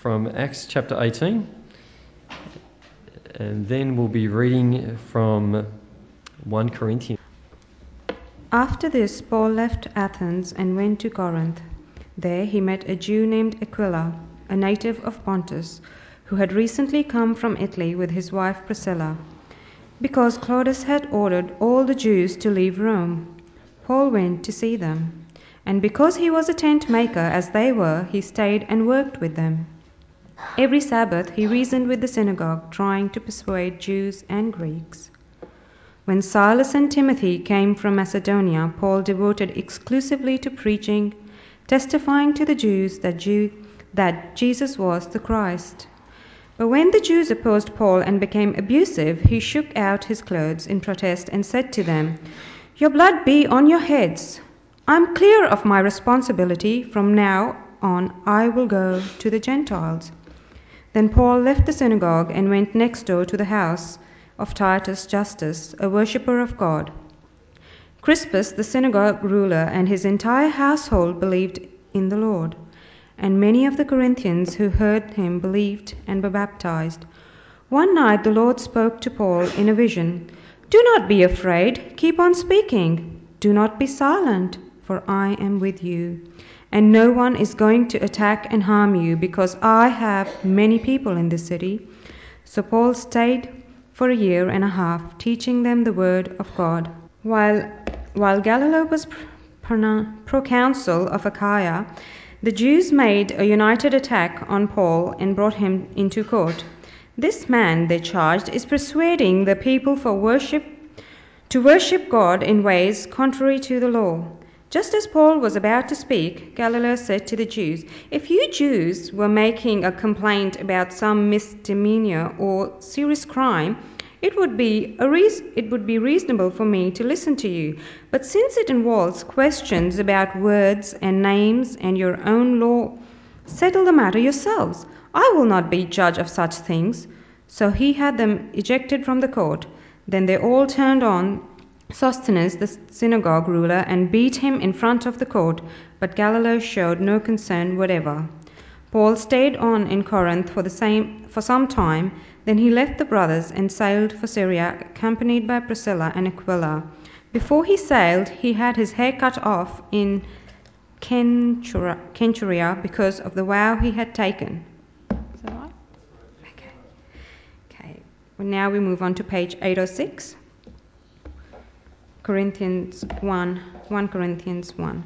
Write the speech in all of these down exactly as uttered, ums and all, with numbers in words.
from Acts chapter eighteen, and then we'll be reading from First Corinthians. After this, Paul left Athens and went to Corinth. There he met a Jew named Aquila, a native of Pontus, who had recently come from Italy with his wife Priscilla, because Claudius had ordered all the Jews to leave Rome. Paul went to see them, and because he was a tent maker as they were, he stayed and worked with them. Every Sabbath he reasoned with the synagogue, trying to persuade Jews and Greeks. When Silas and Timothy came from Macedonia, Paul devoted exclusively to preaching, testifying to the Jews that, Jew, that Jesus was the Christ. But when the Jews opposed Paul and became abusive, he shook out his clothes in protest and said to them, "Your blood be on your heads. I'm clear of my responsibility. From now on I will go to the Gentiles." Then Paul left the synagogue and went next door to the house of Titus Justus, a worshipper of God. Crispus, the synagogue ruler, and his entire household believed in the Lord, and many of the Corinthians who heard him believed and were baptized. One night the Lord spoke to Paul in a vision. "Do not be afraid, keep on speaking. Do not be silent, for I am with you, and no one is going to attack and harm you, because I have many people in this city." So Paul stayed for a year and a half, teaching them the word of God. While While Gallio was proconsul of Achaia, the Jews made a united attack on Paul and brought him into court. "This man," they charged, "is persuading the people for worship to worship God in ways contrary to the law." Just as Paul was about to speak, Gallio said to the Jews, "If you Jews were making a complaint about some misdemeanor or serious crime, It would be a re- it would be reasonable for me to listen to you, but since it involves questions about words and names and your own law, settle the matter yourselves. I will not be judge of such things." So he had them ejected from the court. Then they all turned on Sosthenes, the synagogue ruler, and beat him in front of the court, but Gallio showed no concern whatever. Paul stayed on in Corinth for the same for some time. Then he left the brothers and sailed for Syria, accompanied by Priscilla and Aquila. Before he sailed, he had his hair cut off in Kenchuria because of the vow he had taken. Is that right? Okay. Okay. Well, now we move on to page eight oh six. Corinthians one, First Corinthians one.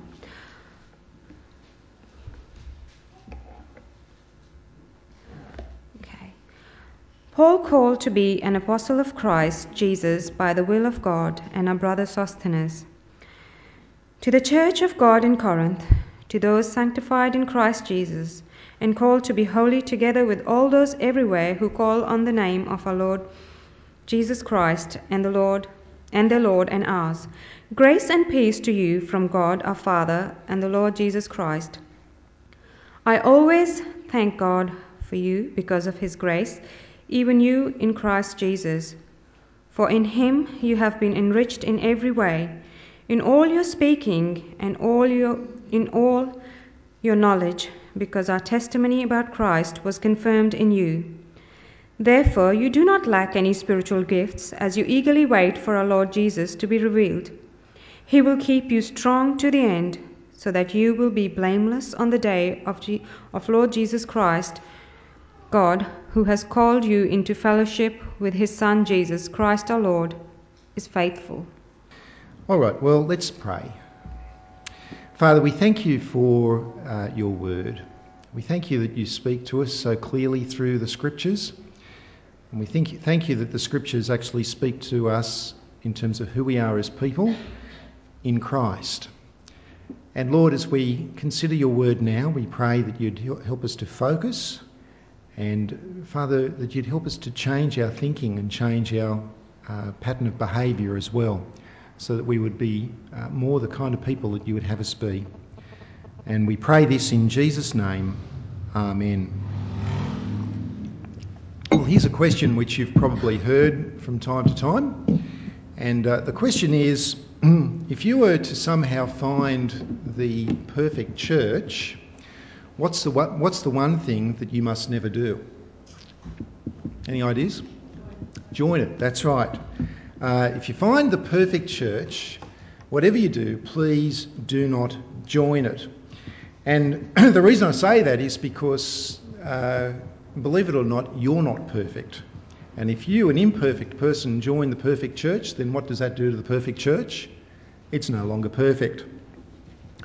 Paul, called to be an apostle of Christ Jesus by the will of God, and our brother Sosthenes, to the church of God in Corinth, to those sanctified in Christ Jesus, and called to be holy, together with all those everywhere who call on the name of our Lord Jesus Christ, and the Lord, and their Lord and ours. Grace and peace to you from God our Father and the Lord Jesus Christ. I always thank God for you because of his grace, even you in Christ Jesus. For in him you have been enriched in every way, in all your speaking and all your in all your knowledge, because our testimony about Christ was confirmed in you. Therefore you do not lack any spiritual gifts, as you eagerly wait for our Lord Jesus to be revealed. He will keep you strong to the end, so that you will be blameless on the day of, G- of Lord Jesus Christ, God, who has called you into fellowship with his Son, Jesus Christ our Lord, is faithful. All right, well, let's pray. Father, we thank you for uh, your word. We thank you that you speak to us so clearly through the scriptures. And we thank you, thank you that the scriptures actually speak to us in terms of who we are as people in Christ. And Lord, as we consider your word now, we pray that you'd help us to focus, and Father, that you'd help us to change our thinking and change our uh, pattern of behaviour as well, so that we would be uh, more the kind of people that you would have us be. And we pray this in Jesus' name. Amen. Well, here's a question which you've probably heard from time to time. And uh, the question is, if you were to somehow find the perfect church, What's the one, what's the one thing that you must never do? Any ideas? Join it, that's right. Uh, if you find the perfect church, whatever you do, please do not join it. And the reason I say that is because, uh, believe it or not, you're not perfect. And if you, an imperfect person, join the perfect church, then what does that do to the perfect church? It's no longer perfect.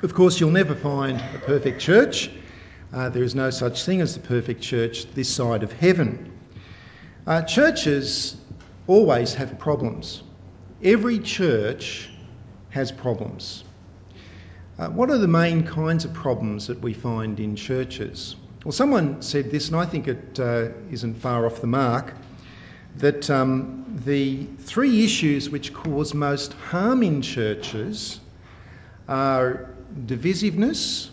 Of course, you'll never find a perfect church. Uh, there is no such thing as the perfect church this side of heaven. Uh, churches always have problems. Every church has problems. Uh, what are the main kinds of problems that we find in churches? Well, someone said this, and I think it uh, isn't far off the mark, that um, the three issues which cause most harm in churches are divisiveness,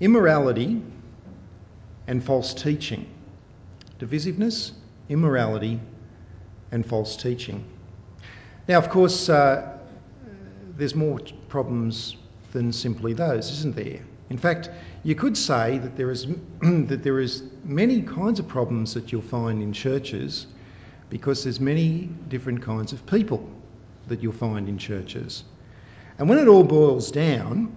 immorality, and false teaching. Divisiveness, immorality, and false teaching. Now, of course, uh, there's more problems than simply those, isn't there? In fact, you could say that there is that there is many kinds of problems that you'll find in churches, because there's many different kinds of people that you'll find in churches. And when it all boils down,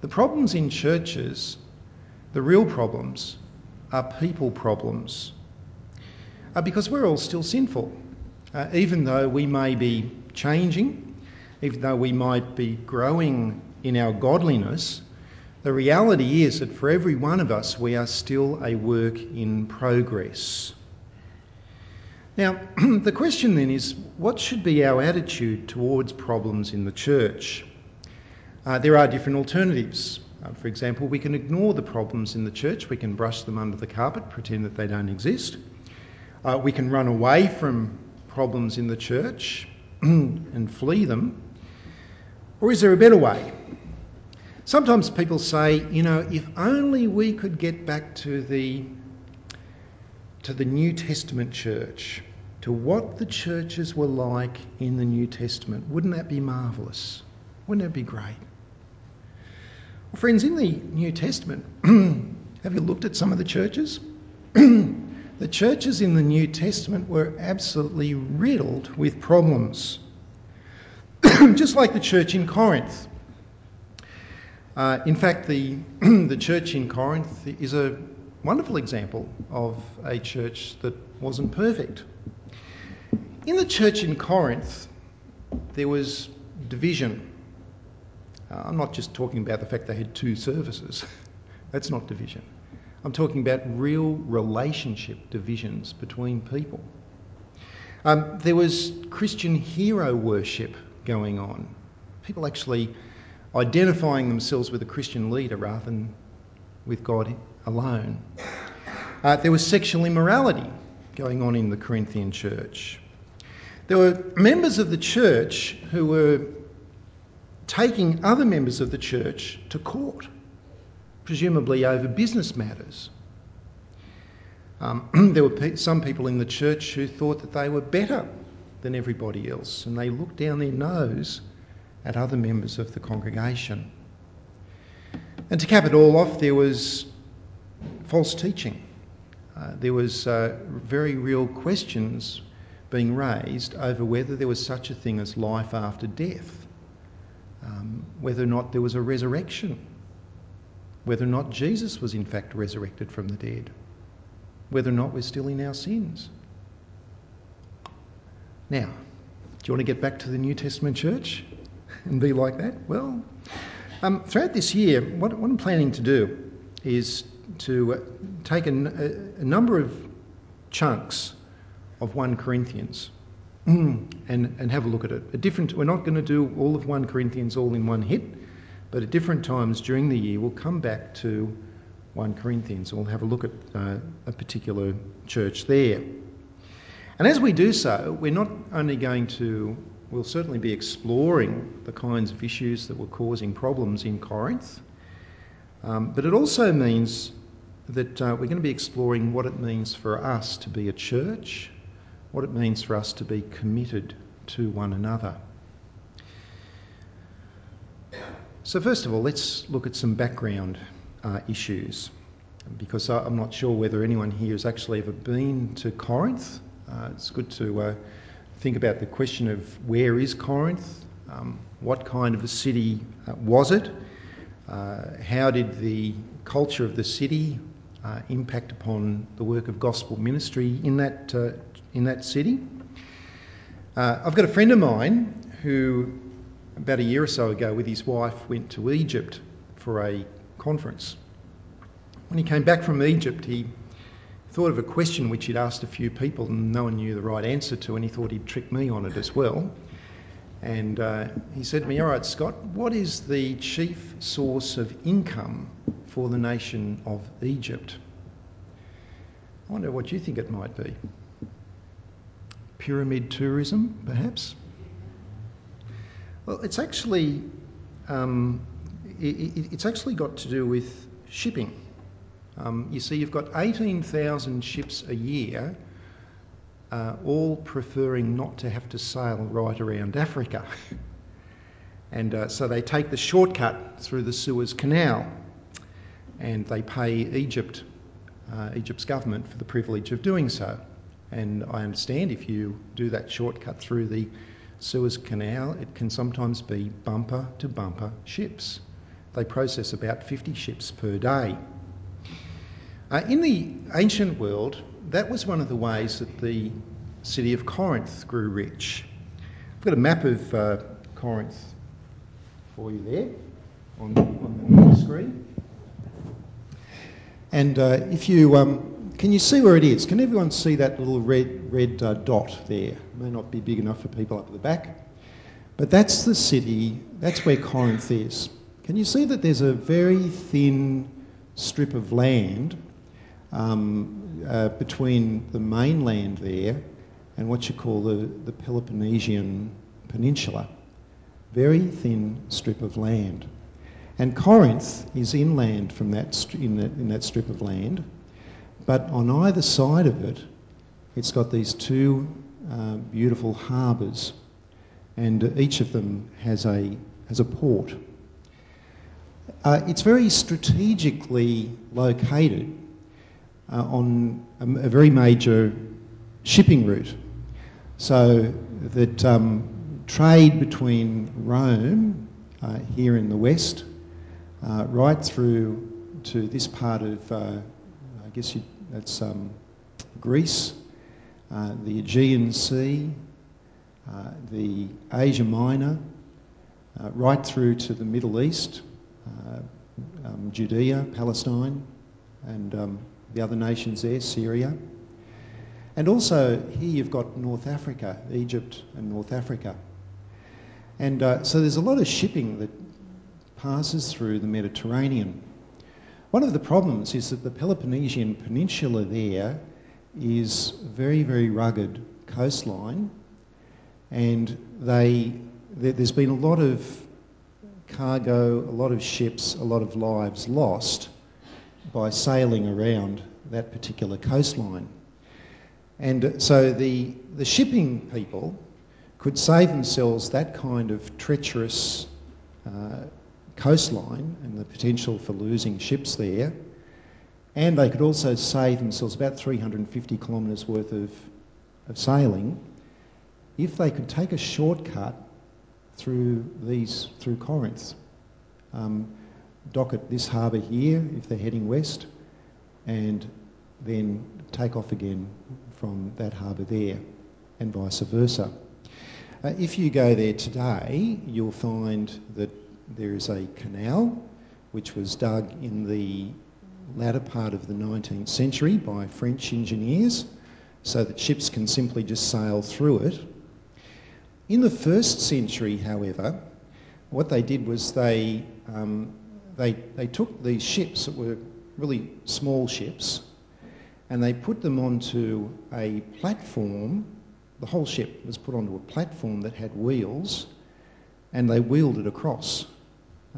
the problems in churches, the real problems, are people problems. Uh, because we're all still sinful. Uh, even though we may be changing, even though we might be growing in our godliness, the reality is that for every one of us, we are still a work in progress. Now, the question then is, what should be our attitude towards problems in the church? Uh, there are different alternatives. Uh, for example, we can ignore the problems in the church. We can brush them under the carpet, pretend that they don't exist. Uh, we can run away from problems in the church and flee them. Or is there a better way? Sometimes people say, you know, if only we could get back to the to the New Testament church, to what the churches were like in the New Testament. Wouldn't that be marvellous? Wouldn't that be great? Well, friends, in the New Testament, have you looked at some of the churches? The churches in the New Testament were absolutely riddled with problems. Just like the church in Corinth. Uh, in fact, the, the church in Corinth is a wonderful example of a church that wasn't perfect. In the church in Corinth, there was division. Uh, I'm not just talking about the fact they had two services. That's not division. I'm talking about real relationship divisions between people. Um, there was Christian hero worship going on. People actually identifying themselves with a Christian leader rather than with God alone. Uh, there was sexual immorality going on in the Corinthian church. There were members of the church who were taking other members of the church to court, presumably over business matters. Um, there were pe- some people in the church who thought that they were better than everybody else, and they looked down their nose at other members of the congregation. And to cap it all off, there was false teaching. Uh, there was uh, very real questions being raised over whether there was such a thing as life after death, um, whether or not there was a resurrection, whether or not Jesus was in fact resurrected from the dead, whether or not we're still in our sins. Now, do you want to get back to the New Testament church and be like that? Well, um, throughout this year, what, what I'm planning to do is to uh, take a, n- a number of chunks of First Corinthians and, and have a look at it. A different, we're not going to do all of First Corinthians all in one hit, but at different times during the year, we'll come back to First Corinthians. We'll have a look at uh, a particular church there. And as we do so, we're not only going to we'll certainly be exploring the kinds of issues that were causing problems in Corinth. Um, but it also means that uh, we're going to be exploring what it means for us to be a church, what it means for us to be committed to one another. So first of all, let's look at some background uh, issues, because I'm not sure whether anyone here has actually ever been to Corinth. Uh, it's good to uh, think about the question of where is Corinth, um, what kind of a city uh, was it, uh, how did the culture of the city uh, impact upon the work of gospel ministry in that uh, in that city. Uh, I've got a friend of mine who, about a year or so ago, with his wife, went to Egypt for a conference. When he came back from Egypt, he thought of a question which he'd asked a few people and no one knew the right answer to, and he thought he'd trick me on it as well. And uh, he said to me, "All right, Scott, what is the chief source of income for the nation of Egypt?" I wonder what you think it might be. Pyramid tourism, perhaps? Well, it's actually um, it, it's actually got to do with shipping. Um, you see, you've got eighteen thousand ships a year, uh, all preferring not to have to sail right around Africa. And uh, so they take the shortcut through the Suez Canal, and they pay Egypt, uh, Egypt's government, for the privilege of doing so. And I understand if you do that shortcut through the Suez Canal, it can sometimes be bumper-to-bumper ships. They process about fifty ships per day. Uh, in the ancient world, that was one of the ways that the city of Corinth grew rich. I've got a map of uh, Corinth for you there on, on the screen. And uh, if you... Um, Can you see where it is? Can everyone see that little red red uh, dot there? It may not be big enough for people up at the back. But that's the city, that's where Corinth is. Can you see that there's a very thin strip of land um, uh, between the mainland there and what you call the, the Peloponnesian Peninsula? Very thin strip of land. And Corinth is inland from that st- in, the, in that strip of land. But on either side of it, it's got these two uh, beautiful harbours, and each of them has a has a port. Uh, it's very strategically located uh, on a, a very major shipping route, so that um, trade between Rome uh, here in the west, uh, right through to this part of uh, I guess you'd That's um, Greece, uh, the Aegean Sea, uh, the Asia Minor, uh, right through to the Middle East, uh, um, Judea, Palestine, and um, the other nations there, Syria. And also here you've got North Africa, Egypt and North Africa. And uh, so there's a lot of shipping that passes through the Mediterranean. One of the problems is that the Peloponnesian Peninsula there is very, very rugged coastline, and they, there's been a lot of cargo, a lot of ships, a lot of lives lost by sailing around that particular coastline. And so the, the shipping people could save themselves that kind of treacherous uh, coastline and the potential for losing ships there, and they could also save themselves about three hundred fifty kilometres worth of, of sailing if they could take a shortcut through these through Corinth. Um, dock at this harbour here if they're heading west, and then take off again from that harbour there, and vice versa. Uh, if you go there today, you'll find that there is a canal which was dug in the latter part of the nineteenth century by French engineers so that ships can simply just sail through it. In the first century, however, what they did was they, um, they, they took these ships that were really small ships and they put them onto a platform. The whole ship was put onto a platform that had wheels, and they wheeled it across.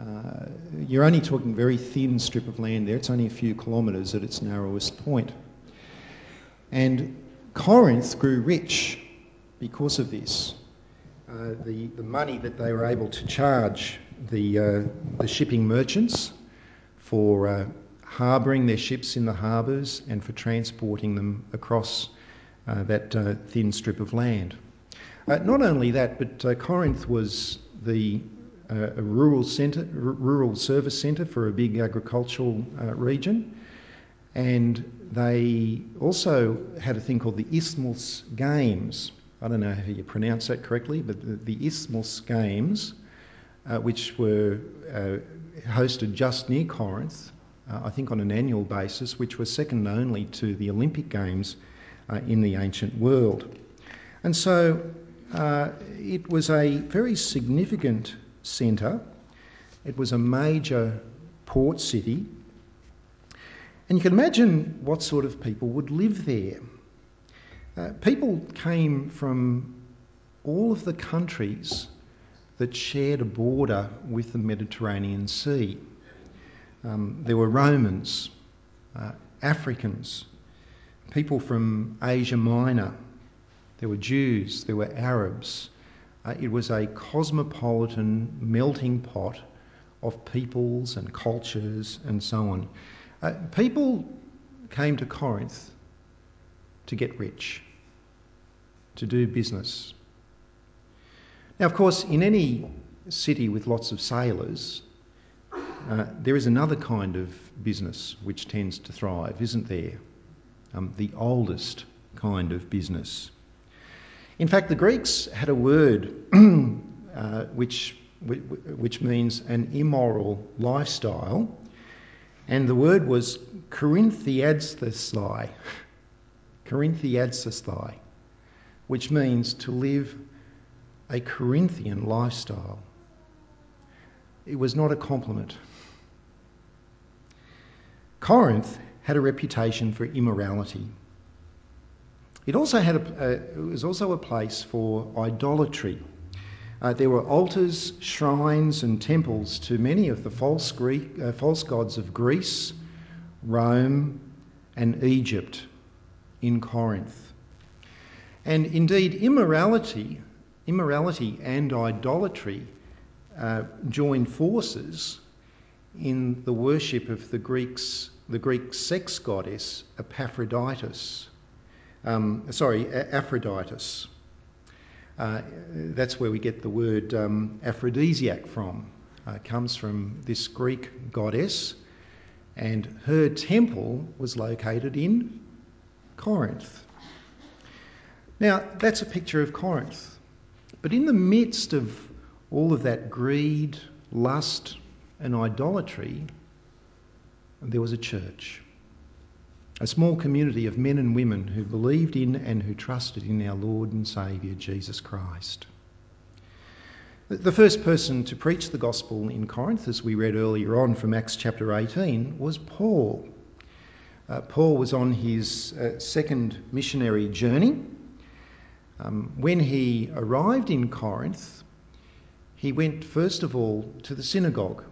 Uh, you're only talking very thin strip of land there. It's only a few kilometres at its narrowest point. And Corinth grew rich because of this. Uh, the, the money that they were able to charge the, uh, the shipping merchants for uh, harbouring their ships in the harbours and for transporting them across uh, that uh, thin strip of land. Uh, not only that, but uh, Corinth was the uh, a rural centre, r- rural service centre for a big agricultural uh, region, and they also had a thing called the Isthmus Games. I don't know how you pronounce that correctly, but the, the Isthmus Games, uh, which were uh, hosted just near Corinth, uh, I think on an annual basis, which were second only to the Olympic Games uh, in the ancient world. And so uh, it was a very significant centre. It was a major port city. And you can imagine what sort of people would live there. Uh, people came from all of the countries that shared a border with the Mediterranean Sea. Um, there were Romans, uh, Africans, people from Asia Minor. There were Jews, there were Arabs. Uh, it was a cosmopolitan melting pot of peoples and cultures and so on. Uh, people came to Corinth to get rich, to do business. Now, of course, in any city with lots of sailors, uh, there is another kind of business which tends to thrive, isn't there? Um, the oldest kind of business. In fact, the Greeks had a word uh, which, which means an immoral lifestyle, and the word was Corinthiadsusthy, Corinthiadsusthy, which means to live a Corinthian lifestyle. It was not a compliment. Corinth had a reputation for immorality. It also had a, uh, it was also a place for idolatry. Uh, there were altars, shrines, and temples to many of the false Greek, uh, false gods of Greece, Rome, and Egypt in Corinth. And indeed, immorality, immorality and idolatry uh, joined forces in the worship of the Greeks, the Greek sex goddess Aphroditus. Um, sorry, Aphroditus. Uh, that's where we get the word um, aphrodisiac from. Uh, it comes from this Greek goddess, and her temple was located in Corinth. Now, that's a picture of Corinth. But in the midst of all of that greed, lust, and idolatry, there was a church. A small community of men and women who believed in and who trusted in our Lord and Saviour, Jesus Christ. The first person to preach the gospel in Corinth, as we read earlier on from Acts chapter eighteen, was Paul. Uh, Paul was on his uh, second missionary journey. Um, when he arrived in Corinth, he went first of all to the synagogue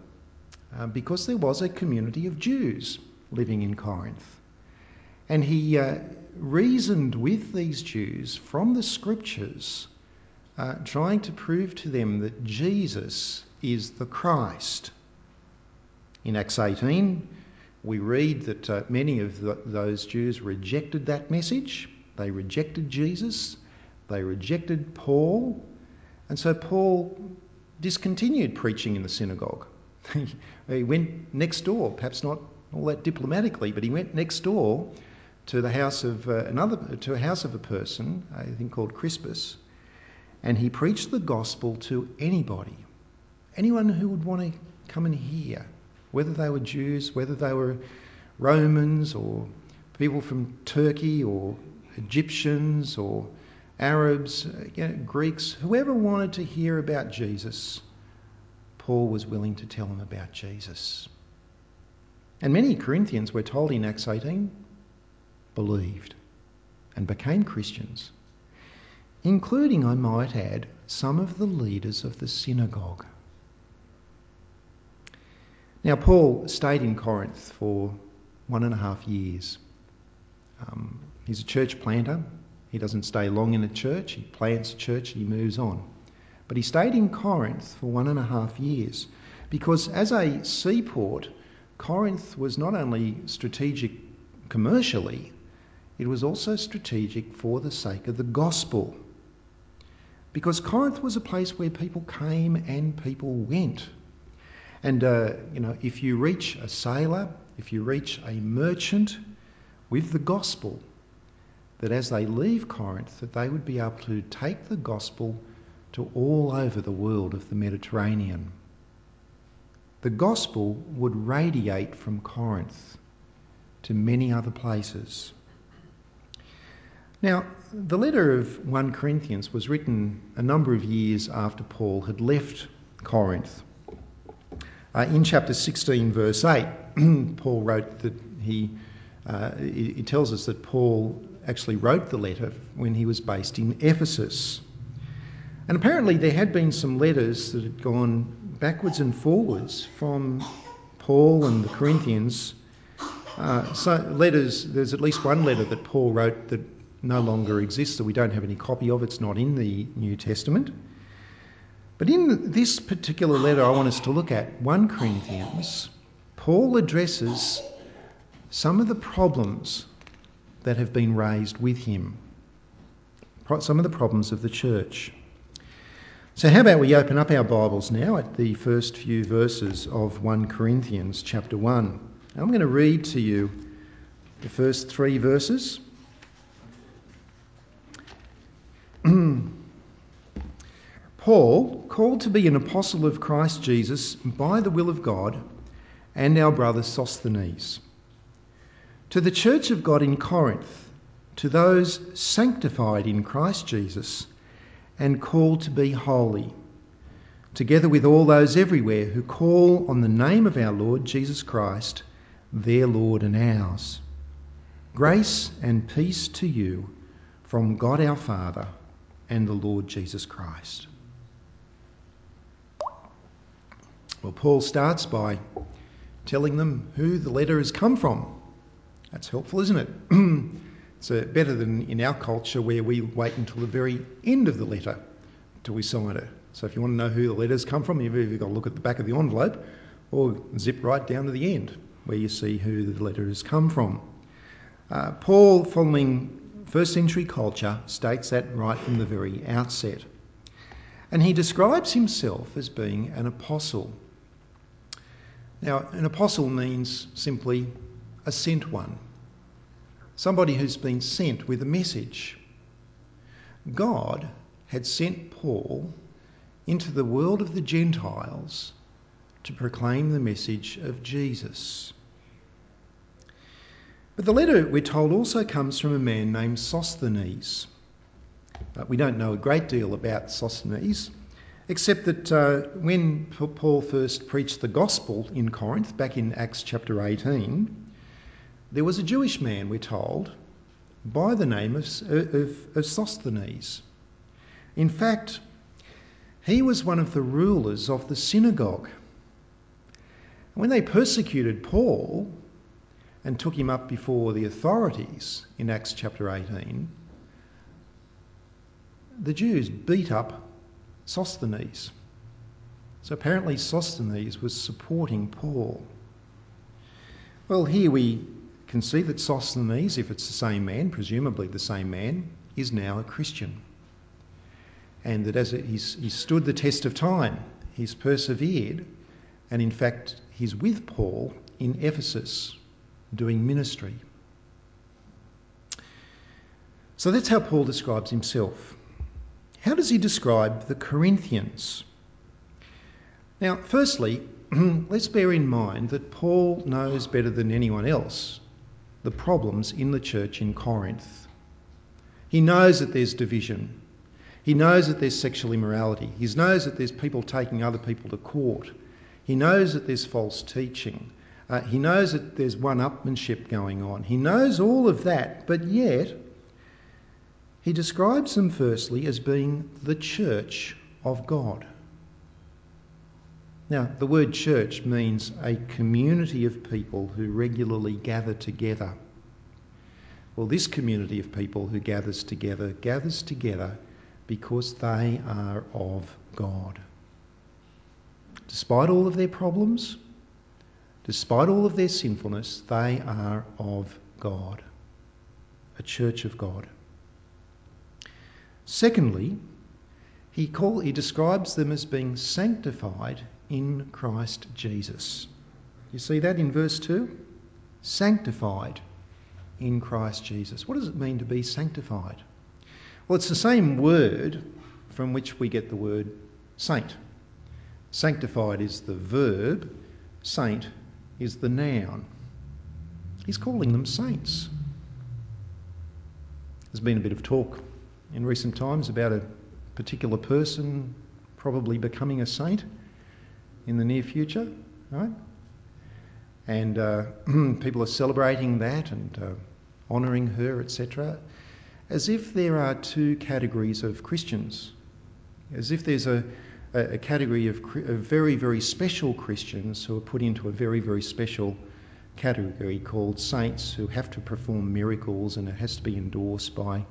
uh, because there was a community of Jews living in Corinth. And he uh, reasoned with these Jews from the scriptures, uh, trying to prove to them that Jesus is the Christ. In Acts eighteen, we read that uh, many of the, those Jews rejected that message. They rejected Jesus. They rejected Paul. And so Paul discontinued preaching in the synagogue. He went next door, perhaps not all that diplomatically, but he went next door to the house of uh, another, to a house of a person, I think called Crispus, and he preached the gospel to anybody, anyone who would want to come and hear, whether they were Jews, whether they were Romans or people from Turkey or Egyptians or Arabs, you know, Greeks, whoever wanted to hear about Jesus, Paul was willing to tell them about Jesus. And many Corinthians, we're told in Acts eighteen, believed and became Christians, including, I might add, some of the leaders of the synagogue. Now, Paul stayed in Corinth for one and a half years. Um, he's a church planter. He doesn't stay long in a church. He plants a church and he moves on. But he stayed in Corinth for one and a half years. because as a seaport, Corinth was not only strategic commercially, it was also strategic for the sake of the gospel. Because Corinth was a place where people came and people went. And, uh, you know, if you reach a sailor, if you reach a merchant with the gospel, that as they leave Corinth, that they would be able to take the gospel to all over the world of the Mediterranean. The gospel would radiate from Corinth to many other places. Now, the letter of First Corinthians was written a number of years after Paul had left Corinth. Uh, in chapter sixteen, verse eight, Paul wrote that he, uh, it, it tells us that Paul actually wrote the letter when he was based in Ephesus. And apparently there had been some letters that had gone backwards and forwards from Paul and the Corinthians. Uh, so letters, there's at least one letter that Paul wrote that no longer exists, that we don't have any copy of. It's not in the New Testament. But in this particular letter I want us to look at, First Corinthians, Paul addresses some of the problems that have been raised with him, some of the problems of the church. So how about we open up our Bibles now at the first few verses of First Corinthians chapter one. And I'm going to read to you the first three verses. Paul, called to be an apostle of Christ Jesus by the will of God, and our brother Sosthenes, to the church of God in Corinth, to those sanctified in Christ Jesus and called to be holy, together with all those everywhere who call on the name of our Lord Jesus Christ, their Lord and ours. Grace and peace to you from God our Father and the Lord Jesus Christ. Well, Paul starts by telling them who the letter has come from. That's helpful, isn't it? It's uh, better than in our culture where we wait until the very end of the letter till we sign it. So if you want to know who the letters come from, you've either got to look at the back of the envelope or zip right down to the end where you see who the letter has come from. Uh, Paul, following first century culture, states that right from the very outset. And he describes himself as being an apostle. Now, an apostle means simply a sent one, somebody who's been sent with a message. God had sent Paul into the world of the Gentiles to proclaim the message of Jesus. But the letter, we're told, also comes from a man named Sosthenes. Uh, we don't know a great deal about Sosthenes, except that uh, when Paul first preached the gospel in Corinth, back in Acts chapter eighteen, there was a Jewish man, we're told, by the name of, of, of Sosthenes. In fact, he was one of the rulers of the synagogue. When they persecuted Paul and took him up before the authorities in Acts chapter eighteen, the Jews beat up Sosthenes. So apparently Sosthenes was supporting Paul. Well, here we can see that Sosthenes, if it's the same man, presumably the same man, is now a Christian. And that as he's, he's stood the test of time, he's persevered, and in fact he's with Paul in Ephesus doing ministry. So that's how Paul describes himself. How does he describe the Corinthians? Now, firstly, let's bear in mind that Paul knows better than anyone else the problems in the church in Corinth. He knows that there's division. He knows that there's sexual immorality. He knows that there's people taking other people to court. He knows that there's false teaching. Uh, he knows that there's one-upmanship going on. He knows all of that, but yet he describes them firstly as being the church of God. Now, the word church means a community of people who regularly gather together. Well, this community of people who gathers together, gathers together because they are of God. Despite all of their problems, despite all of their sinfulness, they are of God, a church of God. Secondly, he, call, he describes them as being sanctified in Christ Jesus. You see that in verse two? Sanctified in Christ Jesus. What does it mean to be sanctified? Well, it's the same word from which we get the word saint. Sanctified is the verb, saint is the noun. He's calling them saints. There's been a bit of talk in recent times about a particular person probably becoming a saint in the near future, right? And uh, people are celebrating that and uh, honouring her, et cetera, as if there are two categories of Christians, as if there's a, a category of, of very, very special Christians who are put into a very, very special category called saints, who have to perform miracles and it has to be endorsed by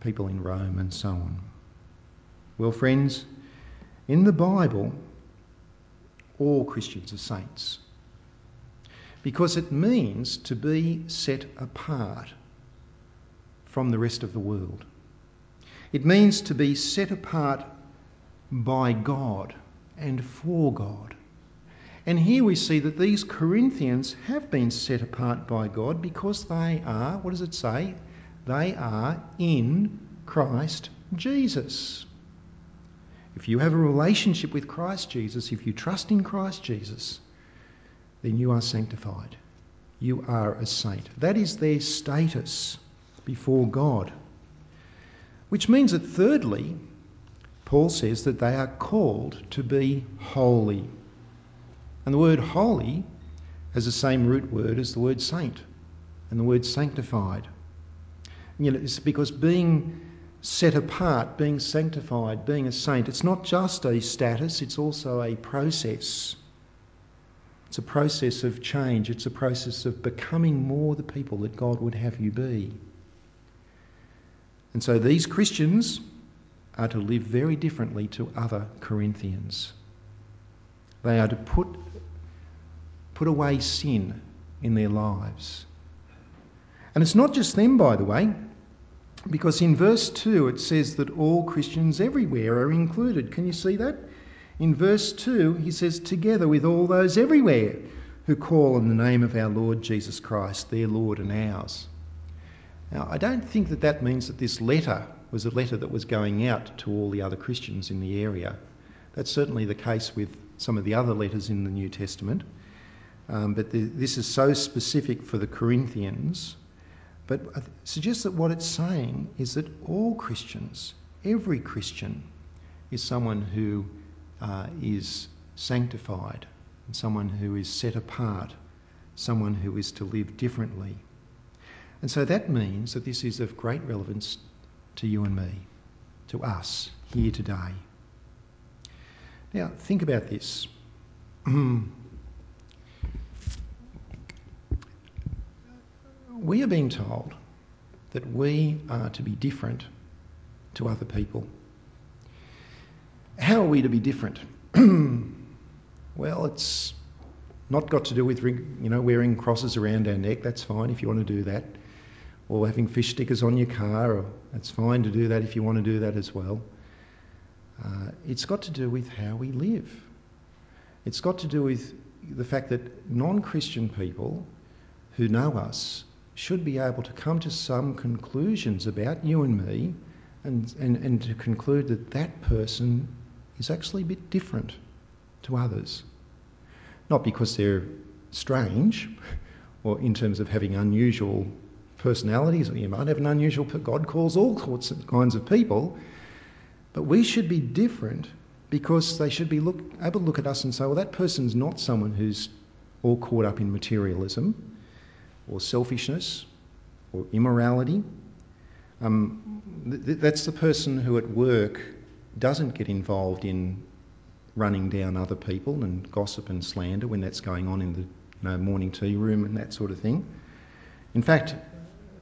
people in Rome and so on. Well, friends, in the Bible, all Christians are saints, because it means to be set apart from the rest of the world. It means to be set apart by God and for God. And here we see that these Corinthians have been set apart by God because they are, what does it say? They are in Christ Jesus. If you have a relationship with Christ Jesus, if you trust in Christ Jesus, then you are sanctified. You are a saint. That is their status before God. Which means that thirdly, Paul says that they are called to be holy. And the word holy has the same root word as the word saint and the word sanctified. You know, it's because being set apart, being sanctified, being a saint, it's not just a status, it's also a process. It's a process of change. It's a process of becoming more the people that God would have you be. And so these Christians are to live very differently to other Corinthians. They are to put, put away sin in their lives. And it's not just them, by the way, because in verse two it says that all Christians everywhere are included. Can you see that? In verse two he says, together with all those everywhere who call on the name of our Lord Jesus Christ, their Lord and ours. Now, I don't think that that means that this letter was a letter that was going out to all the other Christians in the area. That's certainly the case with some of the other letters in the New Testament. Um, but the, this is so specific for the Corinthians. But I th- suggest that what it's saying is that all Christians, every Christian, is someone who uh, is sanctified, and someone who is set apart, someone who is to live differently. And so that means that this is of great relevance to you and me, to us here today. Now, think about this. We are being told that we are to be different to other people. How are we to be different? Well, it's not got to do with, you know, wearing crosses around our neck. That's fine if you want to do that. Or having fish stickers on your car. Or that's fine to do that if you want to do that as well. Uh, it's got to do with how we live. It's got to do with the fact that non-Christian people who know us should be able to come to some conclusions about you and me, and, and, and to conclude that that person is actually a bit different to others. Not because they're strange, or in terms of having unusual personalities, or you might have an unusual, God calls all sorts of kinds of people, but we should be different because they should be look, able to look at us and say, well, that person's not someone who's all caught up in materialism, or selfishness, or immorality. Um, th- that's the person who at work doesn't get involved in running down other people and gossip and slander when that's going on in the, you know, morning tea room and that sort of thing. In fact,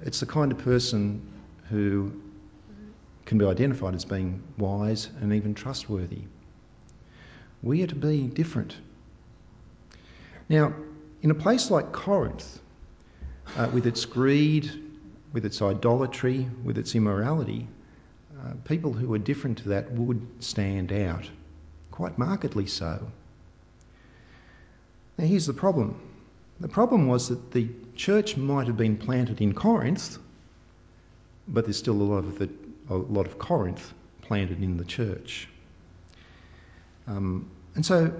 it's the kind of person who can be identified as being wise and even trustworthy. We are to be different. Now, in a place like Corinth, uh, with its greed, with its idolatry, with its immorality, uh, people who are different to that would stand out, quite markedly so. Now, here's the problem. The problem was that the church might have been planted in Corinth, but there's still a lot of, the, a lot of Corinth planted in the church. Um, and so,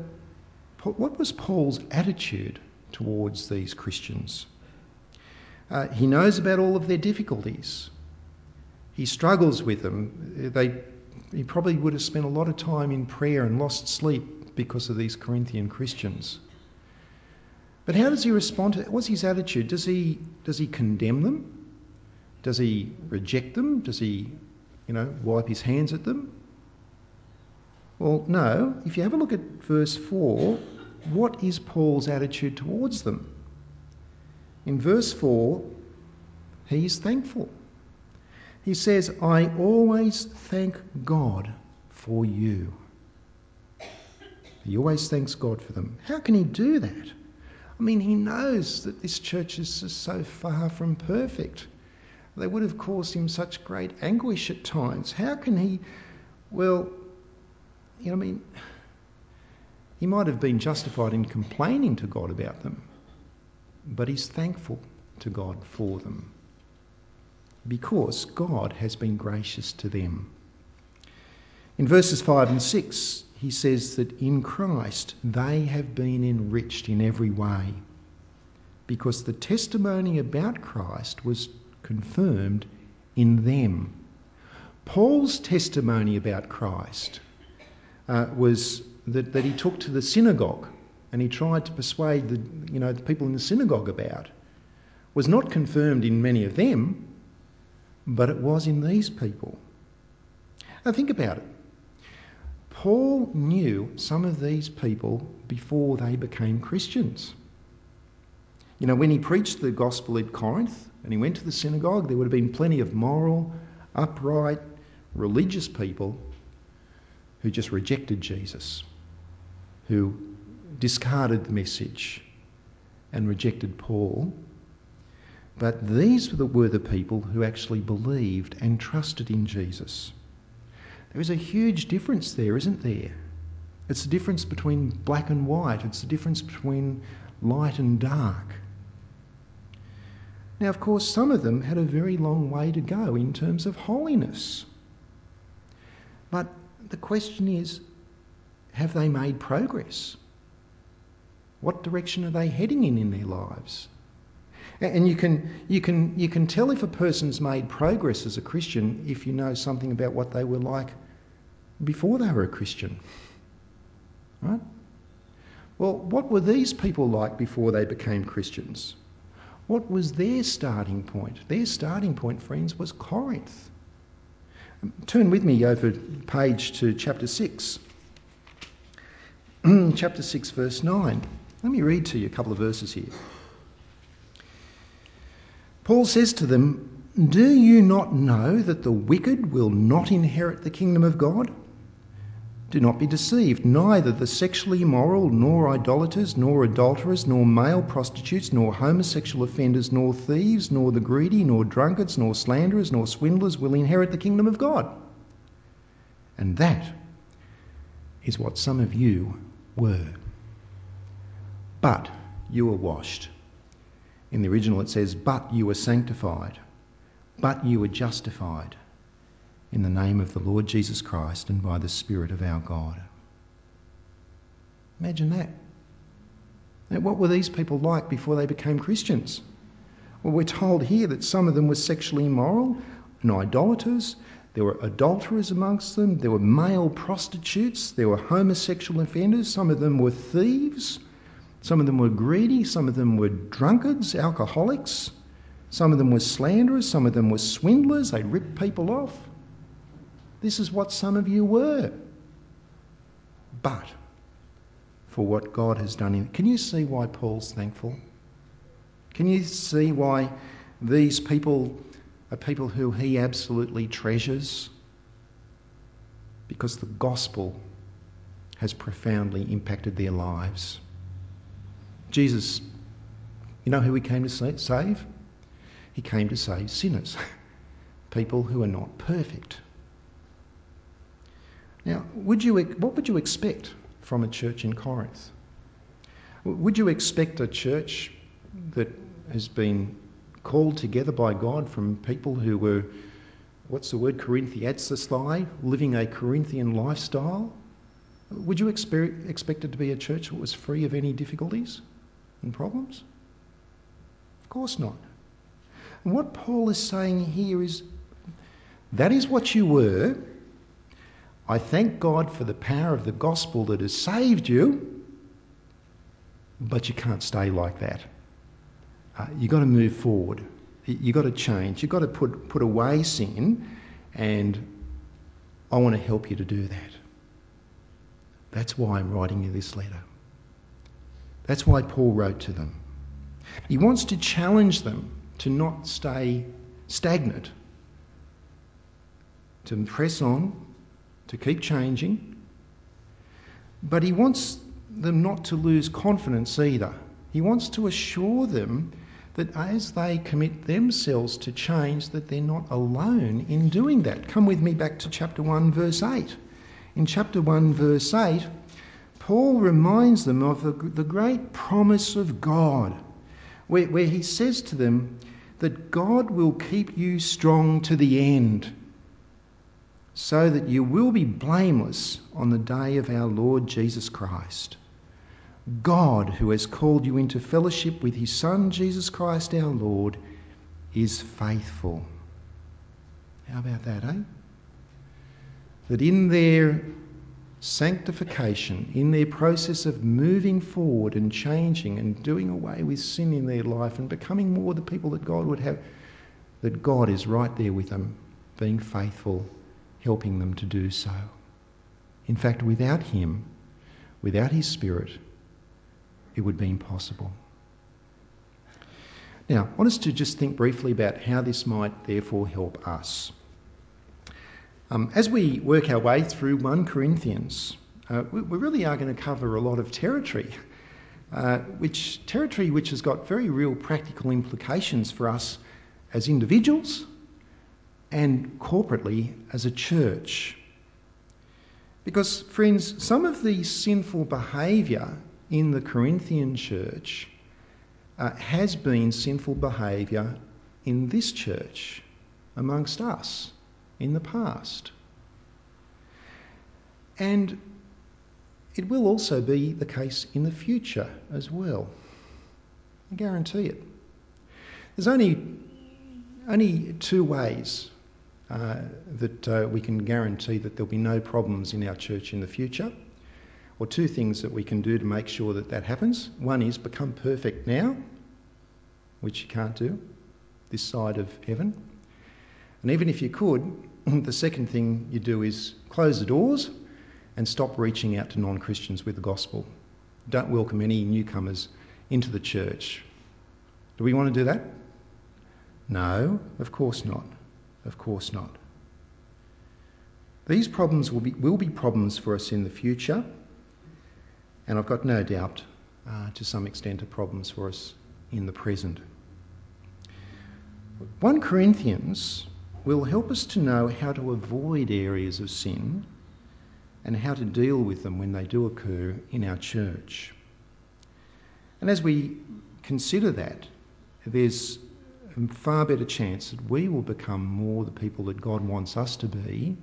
what was Paul's attitude towards these Christians? Uh, he knows about all of their difficulties. He struggles with them. They, he probably would have spent a lot of time in prayer and lost sleep because of these Corinthian Christians. But how does he respond to that? What's his attitude? Does he, does he condemn them? Does he reject them? Does he, you know, wipe his hands at them? Well, no. If you have a look at verse four, what is Paul's attitude towards them? In verse four, he is thankful. He says, "I always thank God for you." He always thanks God for them. How can he do that? I mean, he knows that this church is just so far from perfect. They would have caused him such great anguish at times. How can he? Well, you know, I mean, he might have been justified in complaining to God about them, but he's thankful to God for them because God has been gracious to them. In verses five and six, he says that in Christ they have been enriched in every way because the testimony about Christ was confirmed in them. Paul's testimony about Christ uh, was that, that he took to the synagogue and he tried to persuade the, you know, the people in the synagogue about, was not confirmed in many of them, but it was in these people. Now think about it. Paul knew some of these people before they became Christians. You know, when he preached the gospel at Corinth and he went to the synagogue, there would have been plenty of moral, upright, religious people who just rejected Jesus, who discarded the message and rejected Paul. But these were the people who actually believed and trusted in Jesus. There is a huge difference there, isn't there? It's the difference between black and white. It's the difference between light and dark. Now, of course, some of them had a very long way to go in terms of holiness. But the question is, have they made progress? What direction are they heading in in their lives? And you can you can you can tell if a person's made progress as a Christian if you know something about what they were like before they were a Christian, right? Well, what were these people like before they became Christians? What was their starting point? Their starting point, friends, was Corinth. Turn with me over page to chapter six. Chapter six, verse nine. Let me read to you a couple of verses here. Paul says to them, "Do you not know that the wicked will not inherit the kingdom of God? Do not be deceived. Neither the sexually immoral, nor idolaters, nor adulterers, nor male prostitutes, nor homosexual offenders, nor thieves, nor the greedy, nor drunkards, nor slanderers, nor swindlers will inherit the kingdom of God. And that is what some of you were. But you were washed." In the original it says, "But you were sanctified, but you were justified in the name of the Lord Jesus Christ and by the Spirit of our God." Imagine that. Now, what were these people like before they became Christians? Well, we're told here that some of them were sexually immoral and idolaters. There were adulterers amongst them. There were male prostitutes. There were homosexual offenders. Some of them were thieves. Some of them were greedy, some of them were drunkards, alcoholics, some of them were slanderers, some of them were swindlers, they ripped people off. This is what some of you were. But for what God has done in... Can you see why Paul's thankful? Can you see why these people are people who he absolutely treasures? Because the gospel has profoundly impacted their lives. Jesus, you know who he came to save? He came to save sinners, people who are not perfect. Now, would you, what would you expect from a church in Corinth? Would you expect a church that has been called together by God from people who were, what's the word, Corinthiadsusthy, living a Corinthian lifestyle? Would you expect, expect it to be a church that was free of any difficulties and problems? Of course not. And what Paul is saying here is, that is what you were. I thank God for the power of the gospel that has saved you, but you can't stay like that. Uh, you've got to move forward. You've got to change. You've got to put, put away sin, and I want to help you to do that. That's why I'm writing you this letter. That's why Paul wrote to them. He wants to challenge them to not stay stagnant, to press on, to keep changing. But he wants them not to lose confidence either. He wants to assure them that as they commit themselves to change, that they're not alone in doing that. Come with me back to chapter one, verse eight. In chapter one, verse eight, Paul reminds them of the, the great promise of God, where, where he says to them that God will keep you strong to the end, so that you will be blameless on the day of our Lord Jesus Christ. God, who has called you into fellowship with his Son, Jesus Christ our Lord, is faithful. How about that, eh? That in their sanctification, in their process of moving forward and changing and doing away with sin in their life and becoming more the people that God would have, that God is right there with them, being faithful, helping them to do so. In fact, without him, without his Spirit, it would be impossible. Now, I want us to just think briefly about how this might therefore help us. Um, as we work our way through First Corinthians, uh, we, we really are going to cover a lot of territory, uh, which territory which has got very real practical implications for us as individuals and corporately as a church. Because, friends, some of the sinful behaviour in the Corinthian church uh, has been sinful behaviour in this church, amongst us, in the past. And it will also be the case in the future as well. I guarantee it. There's only, only two ways uh, that uh, we can guarantee that there'll be no problems in our church in the future, or two things that we can do to make sure that that happens. One is become perfect now, which you can't do, this side of heaven. And even if you could, the second thing you do is close the doors and stop reaching out to non-Christians with the gospel. Don't welcome any newcomers into the church. Do we want to do that? No, of course not. Of course not. These problems will be, will be problems for us in the future. And I've got no doubt, uh, to some extent, are problems for us in the present. First Corinthians will help us to know how to avoid areas of sin and how to deal with them when they do occur in our church. And as we consider that, there's a far better chance that we will become more the people that God wants us to be,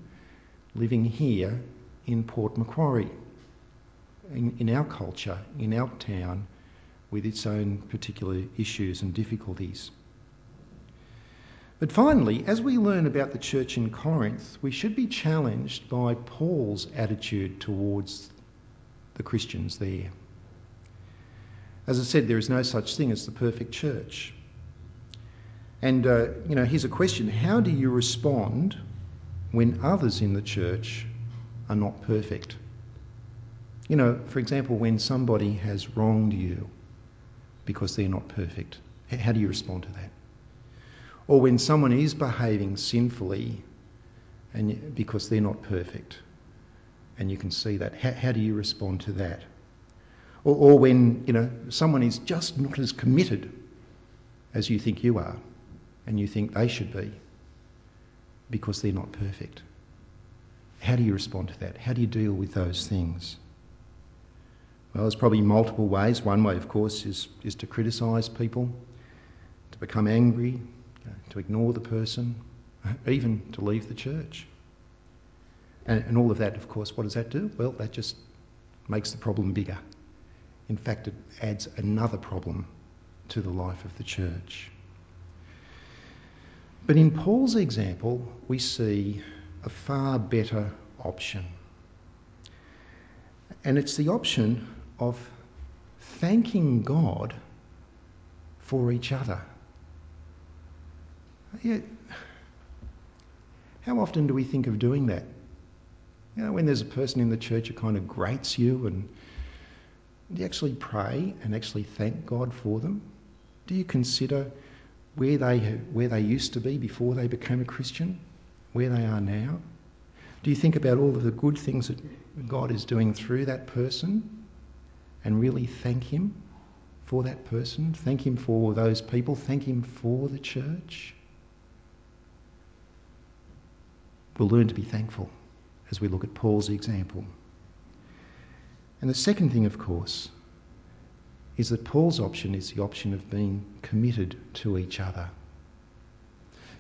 living here in Port Macquarie. In, in our culture, in our town, with its own particular issues and difficulties. But finally, as we learn about the church in Corinth, we should be challenged by Paul's attitude towards the Christians there. As I said, there is no such thing as the perfect church. And, uh, you know, here's a question. How do you respond when others in the church are not perfect? You know, for example, when somebody has wronged you because they're not perfect, how do you respond to that? Or when someone is behaving sinfully and because they're not perfect, and you can see that. How, how do you respond to that? Or, or when, you know, someone is just not as committed as you think you are and you think they should be because they're not perfect. How do you respond to that? How do you deal with those things? Well, there's probably multiple ways. One way, of course, is, is to criticise people, to become angry, you know, to ignore the person, even to leave the church. And, and all of that, of course, what does that do? Well, that just makes the problem bigger. In fact, it adds another problem to the life of the church. But in Paul's example, we see a far better option. And it's the option of thanking God for each other. Yeah. How often do we think of doing that? You know, when there's a person in the church who kind of grates you, and do you actually pray and actually thank God for them? Do you consider where they where they used to be before they became a Christian, where they are now? Do you think about all of the good things that God is doing through that person and really thank him for that person, thank him for those people, thank him for the church? We'll learn to be thankful as we look at Paul's example. And the second thing, of course, is that Paul's option is the option of being committed to each other,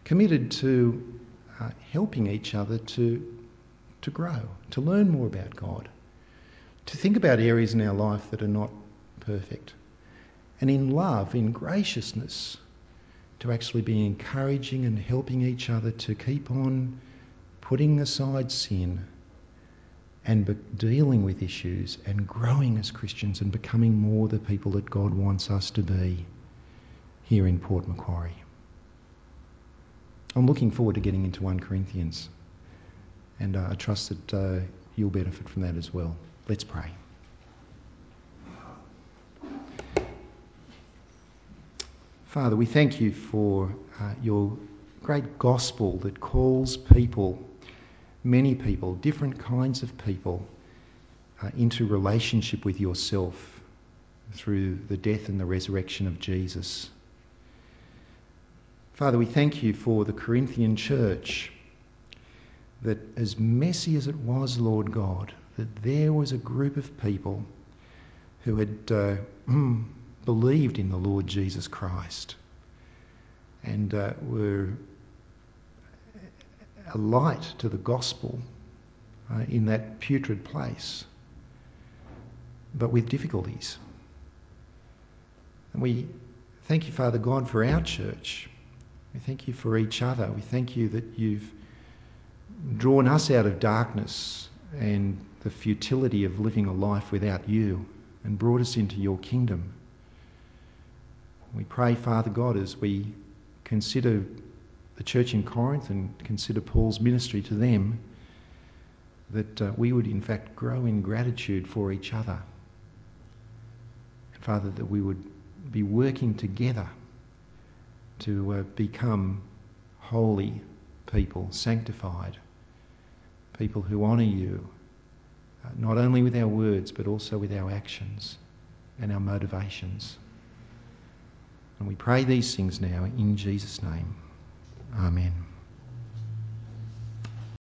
committed to uh, helping each other to to grow, to learn more about God, to think about areas in our life that are not perfect, and in love, in graciousness, to actually be encouraging and helping each other to keep on putting aside sin and be- dealing with issues and growing as Christians and becoming more the people that God wants us to be here in Port Macquarie. I'm looking forward to getting into First Corinthians. And uh, I trust that uh, you'll benefit from that as well. Let's pray. Father, we thank you for uh, your great gospel that calls people, many people, different kinds of people, uh, into relationship with yourself through the death and the resurrection of Jesus. Father, we thank you for the Corinthian church, that as messy as it was, Lord God, that there was a group of people who had uh, believed in the Lord Jesus Christ and uh, were a light to the gospel uh, in that putrid place, but with difficulties. And we thank you, Father God, for our church. We thank you for each other. We thank you that you've drawn us out of darkness and the futility of living a life without you and brought us into your kingdom. We pray, Father God, as we consider the church in Corinth and consider Paul's ministry to them, that uh, we would in fact grow in gratitude for each other. And Father, that we would be working together to uh, become holy people, sanctified people who honour you, uh, not only with our words but also with our actions and our motivations. And we pray these things now in Jesus' name. Amen.